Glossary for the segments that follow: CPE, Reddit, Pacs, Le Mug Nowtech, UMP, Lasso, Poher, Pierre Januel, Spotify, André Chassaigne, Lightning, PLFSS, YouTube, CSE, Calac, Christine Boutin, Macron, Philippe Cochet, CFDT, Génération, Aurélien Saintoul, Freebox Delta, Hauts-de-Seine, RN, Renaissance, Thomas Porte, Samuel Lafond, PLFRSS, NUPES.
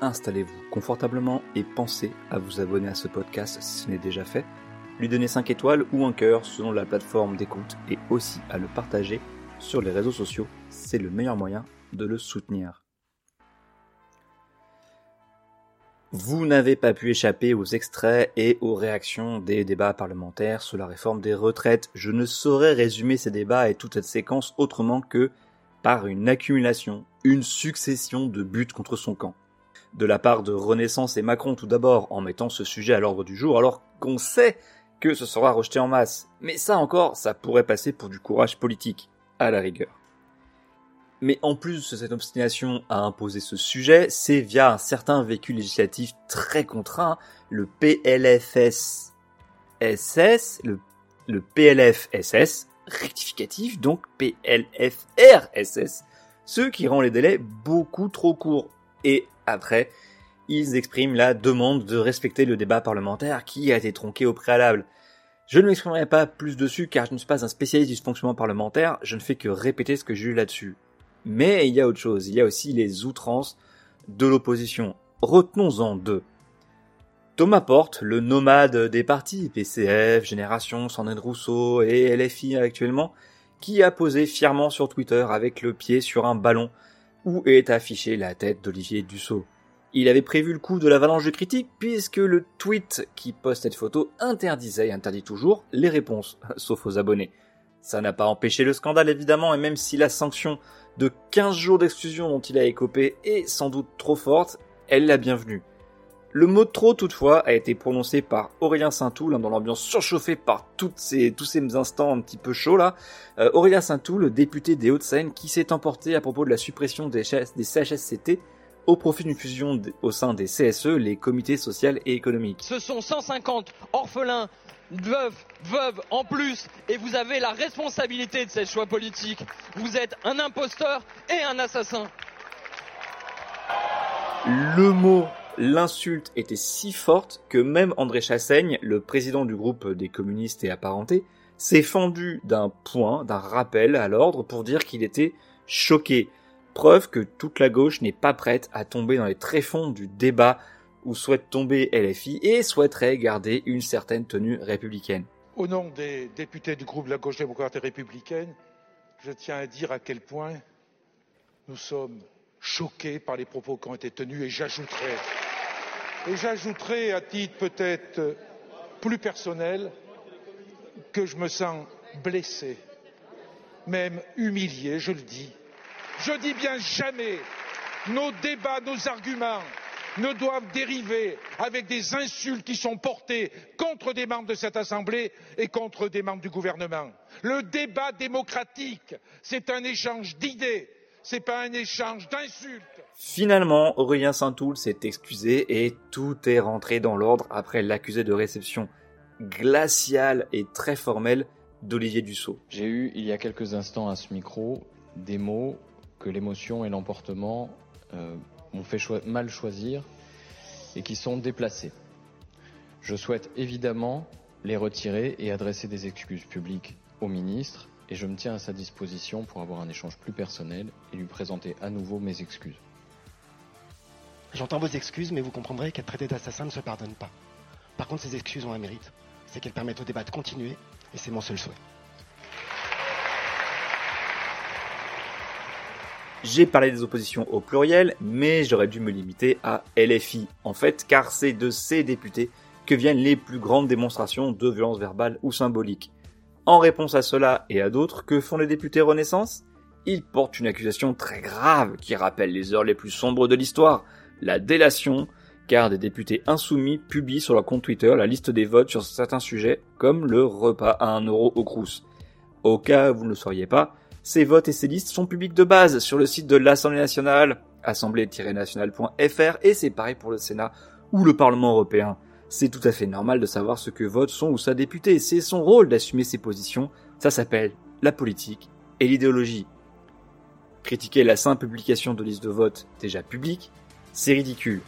Installez-vous confortablement et pensez à vous abonner à ce podcast si ce n'est déjà fait, lui donner 5 étoiles ou un cœur selon la plateforme d'écoute et aussi à le partager sur les réseaux sociaux, c'est le meilleur moyen de le soutenir. Vous n'avez pas pu échapper aux extraits et aux réactions des débats parlementaires sur la réforme des retraites. Je ne saurais résumer ces débats et toute cette séquence autrement que par une accumulation, une succession de buts contre son camp. De la part de Renaissance et Macron tout d'abord, en mettant ce sujet à l'ordre du jour alors qu'on sait que ce sera rejeté en masse. Mais ça encore, ça pourrait passer pour du courage politique, à la rigueur. Mais en plus de cette obstination à imposer ce sujet, c'est via un certain vécu législatif très contraint, le PLFSS, le PLFSS, rectificatif, donc PLFRSS, ce qui rend les délais beaucoup trop courts. Et après, ils expriment la demande de respecter le débat parlementaire qui a été tronqué au préalable. Je ne m'exprimerai pas plus dessus car je ne suis pas un spécialiste du fonctionnement parlementaire, je ne fais que répéter ce que j'ai lu là-dessus. Mais il y a autre chose, il y a aussi les outrances de l'opposition. Retenons-en deux. Thomas Porte, le nomade des partis PCF, Génération, Sandrine Rousseau et LFI actuellement, qui a posé fièrement sur Twitter avec le pied sur un ballon où est affichée la tête d'Olivier Dussopt. Il avait prévu le coup de l'avalanche de critiques puisque le tweet qui poste cette photo interdisait et interdit toujours les réponses, sauf aux abonnés. Ça n'a pas empêché le scandale évidemment, et même si la sanction de 15 jours d'exclusion dont il a écopé est sans doute trop forte, elle est la bienvenue. Le mot de trop toutefois a été prononcé par Aurélien Saintoul dans l'ambiance surchauffée par tous ces instants un petit peu chauds là. Aurélien Saintoul, député des Hauts-de-Seine, qui s'est emporté à propos de la suppression des CHSCT au profit d'une fusion au sein des CSE, les comités sociaux et économiques. Ce sont 150 orphelins, veuves en plus, et vous avez la responsabilité de ces choix politiques. Vous êtes un imposteur et un assassin. Le mot, l'insulte était si forte que même André Chassaigne, le président du groupe des communistes et apparentés, s'est fendu d'un rappel à l'ordre pour dire qu'il était choqué. Preuve que toute la gauche n'est pas prête à tomber dans les tréfonds du débat où souhaite tomber LFI et souhaiterait garder une certaine tenue républicaine. Au nom des députés du groupe de la gauche démocrate et républicaine, je tiens à dire à quel point nous sommes choqués par les propos qui ont été tenus et j'ajouterai à titre peut-être plus personnel que je me sens blessé, même humilié, je le dis. Je dis bien jamais, nos débats, nos arguments ne doivent dériver avec des insultes qui sont portées contre des membres de cette Assemblée et contre des membres du gouvernement. Le débat démocratique, c'est un échange d'idées, c'est pas un échange d'insultes. Finalement, Aurélien Saintoul s'est excusé et tout est rentré dans l'ordre après l'accusé de réception glaciale et très formelle d'Olivier Dussopt. J'ai eu, il y a quelques instants à ce micro, des mots que l'émotion et l'emportement m'ont fait mal choisir et qui sont déplacés. Je souhaite évidemment les retirer et adresser des excuses publiques au ministre et je me tiens à sa disposition pour avoir un échange plus personnel et lui présenter à nouveau mes excuses. J'entends vos excuses, mais vous comprendrez qu'être traité d'assassin ne se pardonne pas. Par contre, ces excuses ont un mérite, c'est qu'elles permettent au débat de continuer et c'est mon seul souhait. J'ai parlé des oppositions au pluriel, mais j'aurais dû me limiter à LFI, en fait, car c'est de ces députés que viennent les plus grandes démonstrations de violence verbale ou symbolique. En réponse à cela et à d'autres, que font les députés Renaissance ? Ils portent une accusation très grave qui rappelle les heures les plus sombres de l'histoire, la délation, car des députés insoumis publient sur leur compte Twitter la liste des votes sur certains sujets, comme le repas à 1€ au Crous. Au cas où vous ne le sauriez pas, ces votes et ces listes sont publics de base sur le site de l'Assemblée nationale, assemblée-nationale.fr, et c'est pareil pour le Sénat, ou le Parlement européen. C'est tout à fait normal de savoir ce que vote son ou sa députée, c'est son rôle d'assumer ses positions, ça s'appelle la politique et l'idéologie. Critiquer la simple publication de listes de vote déjà publiques, c'est ridicule.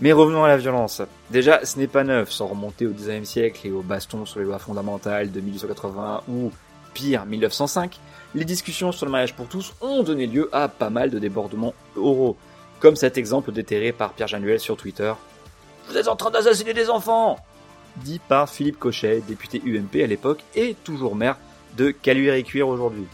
Mais revenons à la violence. Déjà, ce n'est pas neuf, sans remonter au XIXe siècle et aux bastons sur les lois fondamentales de 1881 ou, pire, 1905, les discussions sur le mariage pour tous ont donné lieu à pas mal de débordements oraux, comme cet exemple déterré par Pierre Januel sur Twitter. « Vous êtes en train d'assassiner des enfants !» dit par Philippe Cochet, député UMP à l'époque et toujours maire de Caluire-et-Cuire aujourd'hui.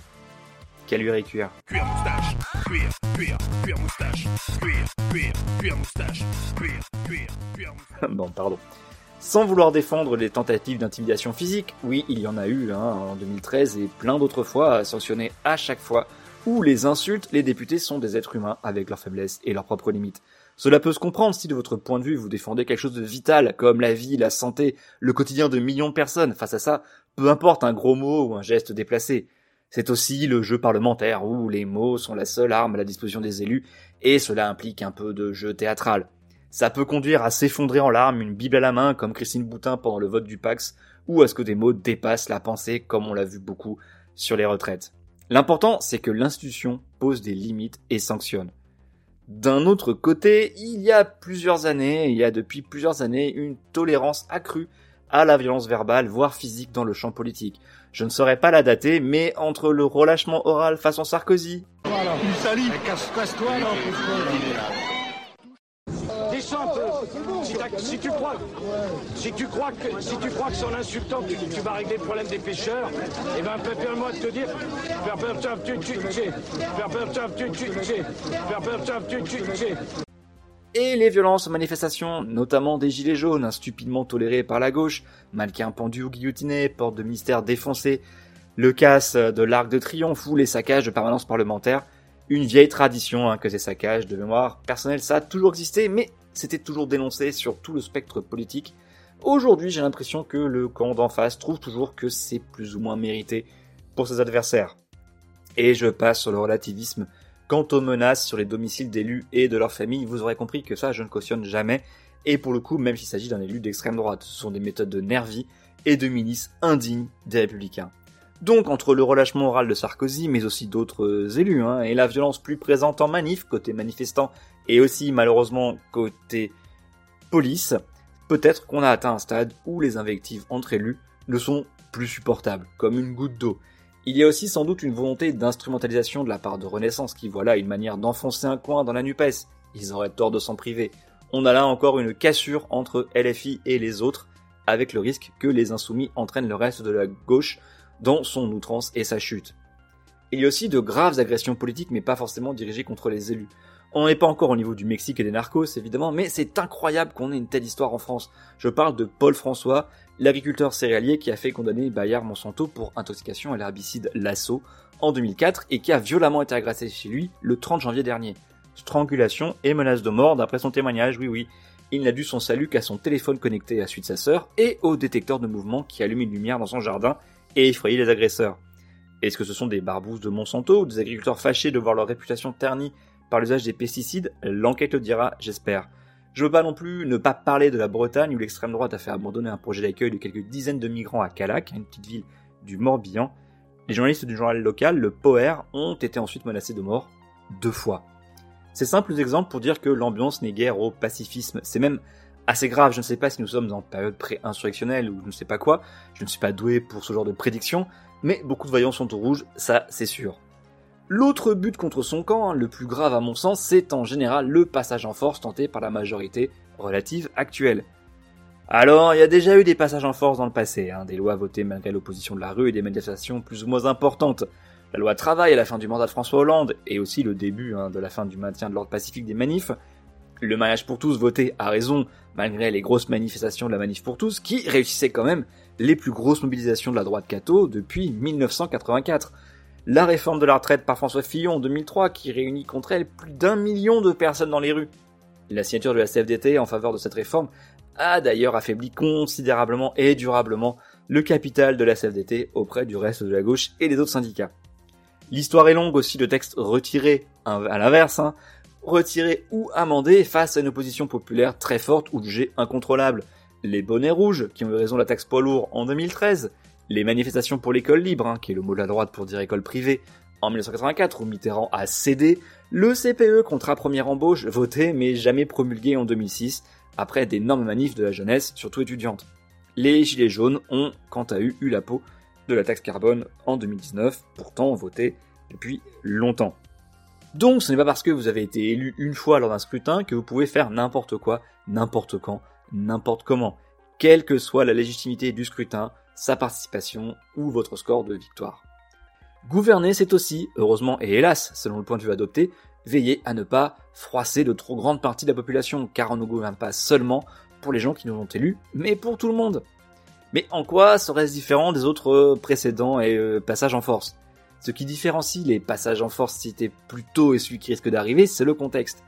Caluire-et-Cuire. Cuire moustache, cuire, cuire, cuire moustache, cuire, cuire, cuire moustache, cuire, cuire, cuire moustache. Bon, pardon. Sans vouloir défendre les tentatives d'intimidation physique, oui, il y en a eu en 2013 et plein d'autres fois, sanctionnées à chaque fois, où les insultes, les députés sont des êtres humains avec leurs faiblesses et leurs propres limites. Cela peut se comprendre si de votre point de vue vous défendez quelque chose de vital, comme la vie, la santé, le quotidien de millions de personnes. Face à ça, peu importe un gros mot ou un geste déplacé. C'est aussi le jeu parlementaire où les mots sont la seule arme à la disposition des élus et cela implique un peu de jeu théâtral. Ça peut conduire à s'effondrer en larmes, une Bible à la main comme Christine Boutin pendant le vote du Pacs ou à ce que des mots dépassent la pensée comme on l'a vu beaucoup sur les retraites. L'important, c'est que l'institution pose des limites et sanctionne. D'un autre côté, il y a depuis plusieurs années, une tolérance accrue à la violence verbale, voire physique dans le champ politique. Je ne saurais pas la dater, mais entre le relâchement oral façon Sarkozy... Voilà, il salit. Casse-toi, alors. Descends, si tu crois que c'est en insultant tu vas régler le problème des pêcheurs, eh ben permets-moi de te dire, faire peur, tu. Et les violences aux manifestations, notamment des Gilets jaunes, stupidement tolérées par la gauche, mannequins pendus ou guillotinés, portes de ministère défoncées, le casse de l'Arc de Triomphe ou les saccages de permanence parlementaire, une vieille tradition que ces saccages de mémoire personnelle, ça a toujours existé, mais c'était toujours dénoncé sur tout le spectre politique. Aujourd'hui, j'ai l'impression que le camp d'en face trouve toujours que c'est plus ou moins mérité pour ses adversaires. Et je passe sur le relativisme. Quant aux menaces sur les domiciles d'élus et de leurs familles, vous aurez compris que ça, je ne cautionne jamais. Et pour le coup, même s'il s'agit d'un élu d'extrême droite, ce sont des méthodes de nervis et de milices indignes des Républicains. Donc, entre le relâchement oral de Sarkozy, mais aussi d'autres élus, et la violence plus présente en manif, côté manifestants, et aussi, malheureusement, côté police, peut-être qu'on a atteint un stade où les invectives entre élus ne sont plus supportables, comme une goutte d'eau. Il y a aussi sans doute une volonté d'instrumentalisation de la part de Renaissance qui voit là une manière d'enfoncer un coin dans la NUPES. Ils auraient tort de s'en priver. On a là encore une cassure entre LFI et les autres, avec le risque que les insoumis entraînent le reste de la gauche dans son outrance et sa chute. Il y a aussi de graves agressions politiques mais pas forcément dirigées contre les élus. On n'est pas encore au niveau du Mexique et des narcos évidemment, mais c'est incroyable qu'on ait une telle histoire en France. Je parle de Paul François, l'agriculteur céréalier qui a fait condamner Bayer Monsanto pour intoxication à l'herbicide Lasso en 2004 et qui a violemment été agressé chez lui le 30 janvier dernier. Strangulation et menace de mort d'après son témoignage, oui. Il n'a dû son salut qu'à son téléphone connecté à la suite de sa sœur et au détecteur de mouvement qui allume une lumière dans son jardin et effrayait les agresseurs. Est-ce que ce sont des barbouzes de Monsanto ou des agriculteurs fâchés de voir leur réputation ternie par l'usage des pesticides ? L'enquête le dira, j'espère. Je veux pas non plus ne pas parler de la Bretagne où l'extrême droite a fait abandonner un projet d'accueil de quelques dizaines de migrants à Calac, une petite ville du Morbihan. Les journalistes du journal local, le Poher, ont été ensuite menacés de mort 2 fois. Ces simples exemples pour dire que l'ambiance n'est guère au pacifisme. C'est même assez grave, je ne sais pas si nous sommes en période pré-insurrectionnelle ou je ne sais pas quoi, je ne suis pas doué pour ce genre de prédiction, mais beaucoup de voyants sont au rouge, ça c'est sûr. L'autre but contre son camp, le plus grave à mon sens, c'est en général le passage en force tenté par la majorité relative actuelle. Alors, il y a déjà eu des passages en force dans le passé, des lois votées malgré l'opposition de la rue et des manifestations plus ou moins importantes. La loi travail à la fin du mandat de François Hollande, et aussi le début de la fin du maintien de l'ordre pacifique des manifs. Le mariage pour tous voté à raison, malgré les grosses manifestations de la manif pour tous, qui réussissait quand même les plus grosses mobilisations de la droite catho depuis 1984. La réforme de la retraite par François Fillon en 2003 qui réunit contre elle plus d'1 million de personnes dans les rues. La signature de la CFDT en faveur de cette réforme a d'ailleurs affaibli considérablement et durablement le capital de la CFDT auprès du reste de la gauche et des autres syndicats. L'histoire est longue aussi de textes retirés à l'inverse, retirés ou amendés face à une opposition populaire très forte ou jugée incontrôlable. Les bonnets rouges, qui ont eu raison de la taxe poids lourd en 2013, les manifestations pour l'école libre, qui est le mot de la droite pour dire école privée, en 1984, où Mitterrand a cédé, le CPE, contrat première embauche, voté mais jamais promulgué en 2006, après d'énormes manifs de la jeunesse, surtout étudiante. Les Gilets jaunes ont, quant à eux, eu la peau de la taxe carbone en 2019, pourtant votée depuis longtemps. Donc ce n'est pas parce que vous avez été élu une fois lors d'un scrutin que vous pouvez faire n'importe quoi, n'importe quand, n'importe comment, quelle que soit la légitimité du scrutin, sa participation ou votre score de victoire. Gouverner, c'est aussi, heureusement et hélas, selon le point de vue adopté, veiller à ne pas froisser de trop grande partie de la population, car on ne gouverne pas seulement pour les gens qui nous ont élus, mais pour tout le monde. Mais en quoi serait-ce différent des autres précédents et passages en force ? Ce qui différencie les passages en force cités plus tôt et celui qui risque d'arriver, c'est le contexte.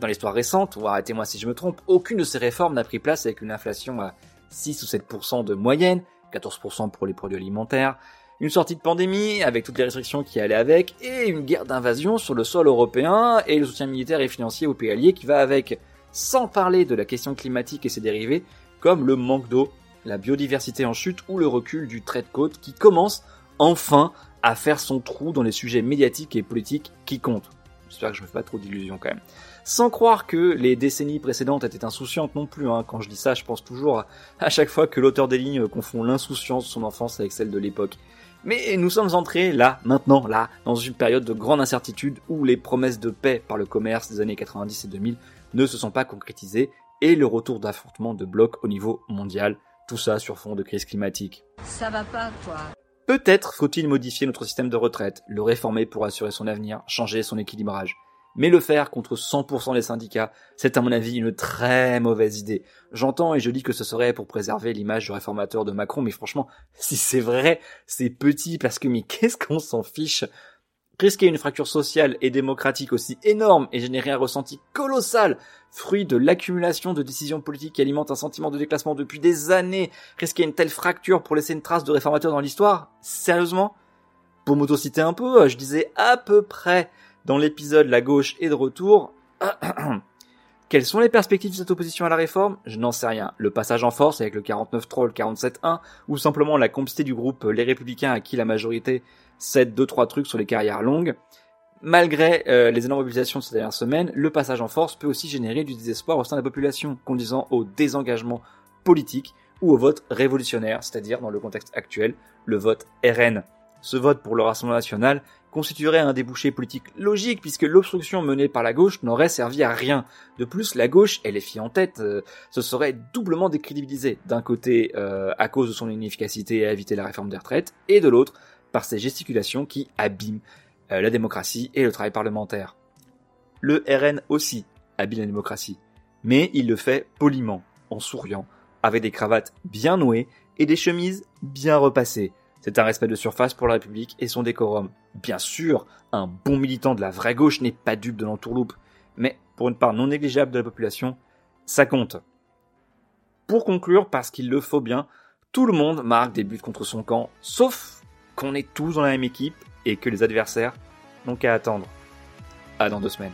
Dans l'histoire récente, ou arrêtez-moi si je me trompe, aucune de ces réformes n'a pris place avec une inflation à 6 ou 7% de moyenne, 14% pour les produits alimentaires, une sortie de pandémie avec toutes les restrictions qui allaient avec, et une guerre d'invasion sur le sol européen et le soutien militaire et financier aux pays alliés qui va avec, sans parler de la question climatique et ses dérivés, comme le manque d'eau, la biodiversité en chute ou le recul du trait de côte qui commence enfin à faire son trou dans les sujets médiatiques et politiques qui comptent. J'espère que je ne me fais pas trop d'illusions quand même. Sans croire que les décennies précédentes étaient insouciantes non plus. Quand je dis ça, je pense toujours à chaque fois que l'auteur des lignes confond l'insouciance de son enfance avec celle de l'époque. Mais nous sommes entrés là, maintenant, là, dans une période de grande incertitude où les promesses de paix par le commerce des années 90 et 2000 ne se sont pas concrétisées et le retour d'affrontements de blocs au niveau mondial. Tout ça sur fond de crise climatique. Ça va pas, quoi. Peut-être faut-il modifier notre système de retraite, le réformer pour assurer son avenir, changer son équilibrage. Mais le faire contre 100% des syndicats, c'est à mon avis une très mauvaise idée. J'entends et je dis que ce serait pour préserver l'image du réformateur de Macron, mais franchement, si c'est vrai, c'est petit, parce que mais qu'est-ce qu'on s'en fiche ? Risquer une fracture sociale et démocratique aussi énorme et générer un ressenti colossal, fruit de l'accumulation de décisions politiques qui alimentent un sentiment de déclassement depuis des années, risquer une telle fracture pour laisser une trace de réformateur dans l'histoire ? Sérieusement ? Pour m'autociter un peu, je disais à peu près dans l'épisode La gauche est de retour. Quelles sont les perspectives de cette opposition à la réforme ? Je n'en sais rien. Le passage en force avec le 49-3, le 47-1, ou simplement la complicité du groupe Les Républicains à qui la majorité 7-2-3 trucs sur les carrières longues. Malgré les énormes mobilisations de ces dernières semaines, le passage en force peut aussi générer du désespoir au sein de la population, conduisant au désengagement politique ou au vote révolutionnaire, c'est-à-dire dans le contexte actuel, le vote RN. Ce vote pour le Rassemblement National constituerait un débouché politique logique puisque l'obstruction menée par la gauche n'aurait servi à rien. De plus, la gauche, LFI en tête, se serait doublement décrédibilisée. D'un côté, à cause de son inefficacité à éviter la réforme des retraites, et de l'autre, par ses gesticulations qui abîment la démocratie et le travail parlementaire. Le RN aussi abîme la démocratie, mais il le fait poliment, en souriant, avec des cravates bien nouées et des chemises bien repassées. C'est un respect de surface pour la République et son décorum. Bien sûr, un bon militant de la vraie gauche n'est pas dupe de l'entourloupe, mais pour une part non négligeable de la population, ça compte. Pour conclure, parce qu'il le faut bien, tout le monde marque des buts contre son camp, sauf qu'on est tous dans la même équipe et que les adversaires n'ont qu'à attendre. À dans 2 semaines.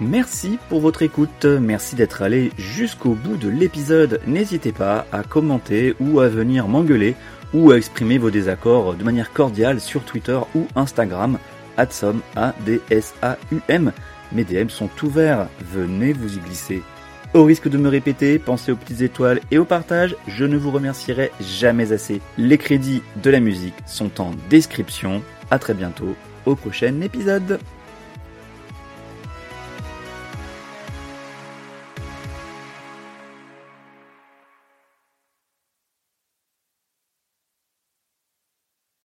Merci pour votre écoute, merci d'être allé jusqu'au bout de l'épisode. N'hésitez pas à commenter ou à venir m'engueuler ou à exprimer vos désaccords de manière cordiale sur Twitter ou Instagram, @adsaum. Mes DM sont ouverts, venez vous y glisser. Au risque de me répéter, pensez aux petites étoiles et au partage, je ne vous remercierai jamais assez. Les crédits de la musique sont en description. À très bientôt au prochain épisode.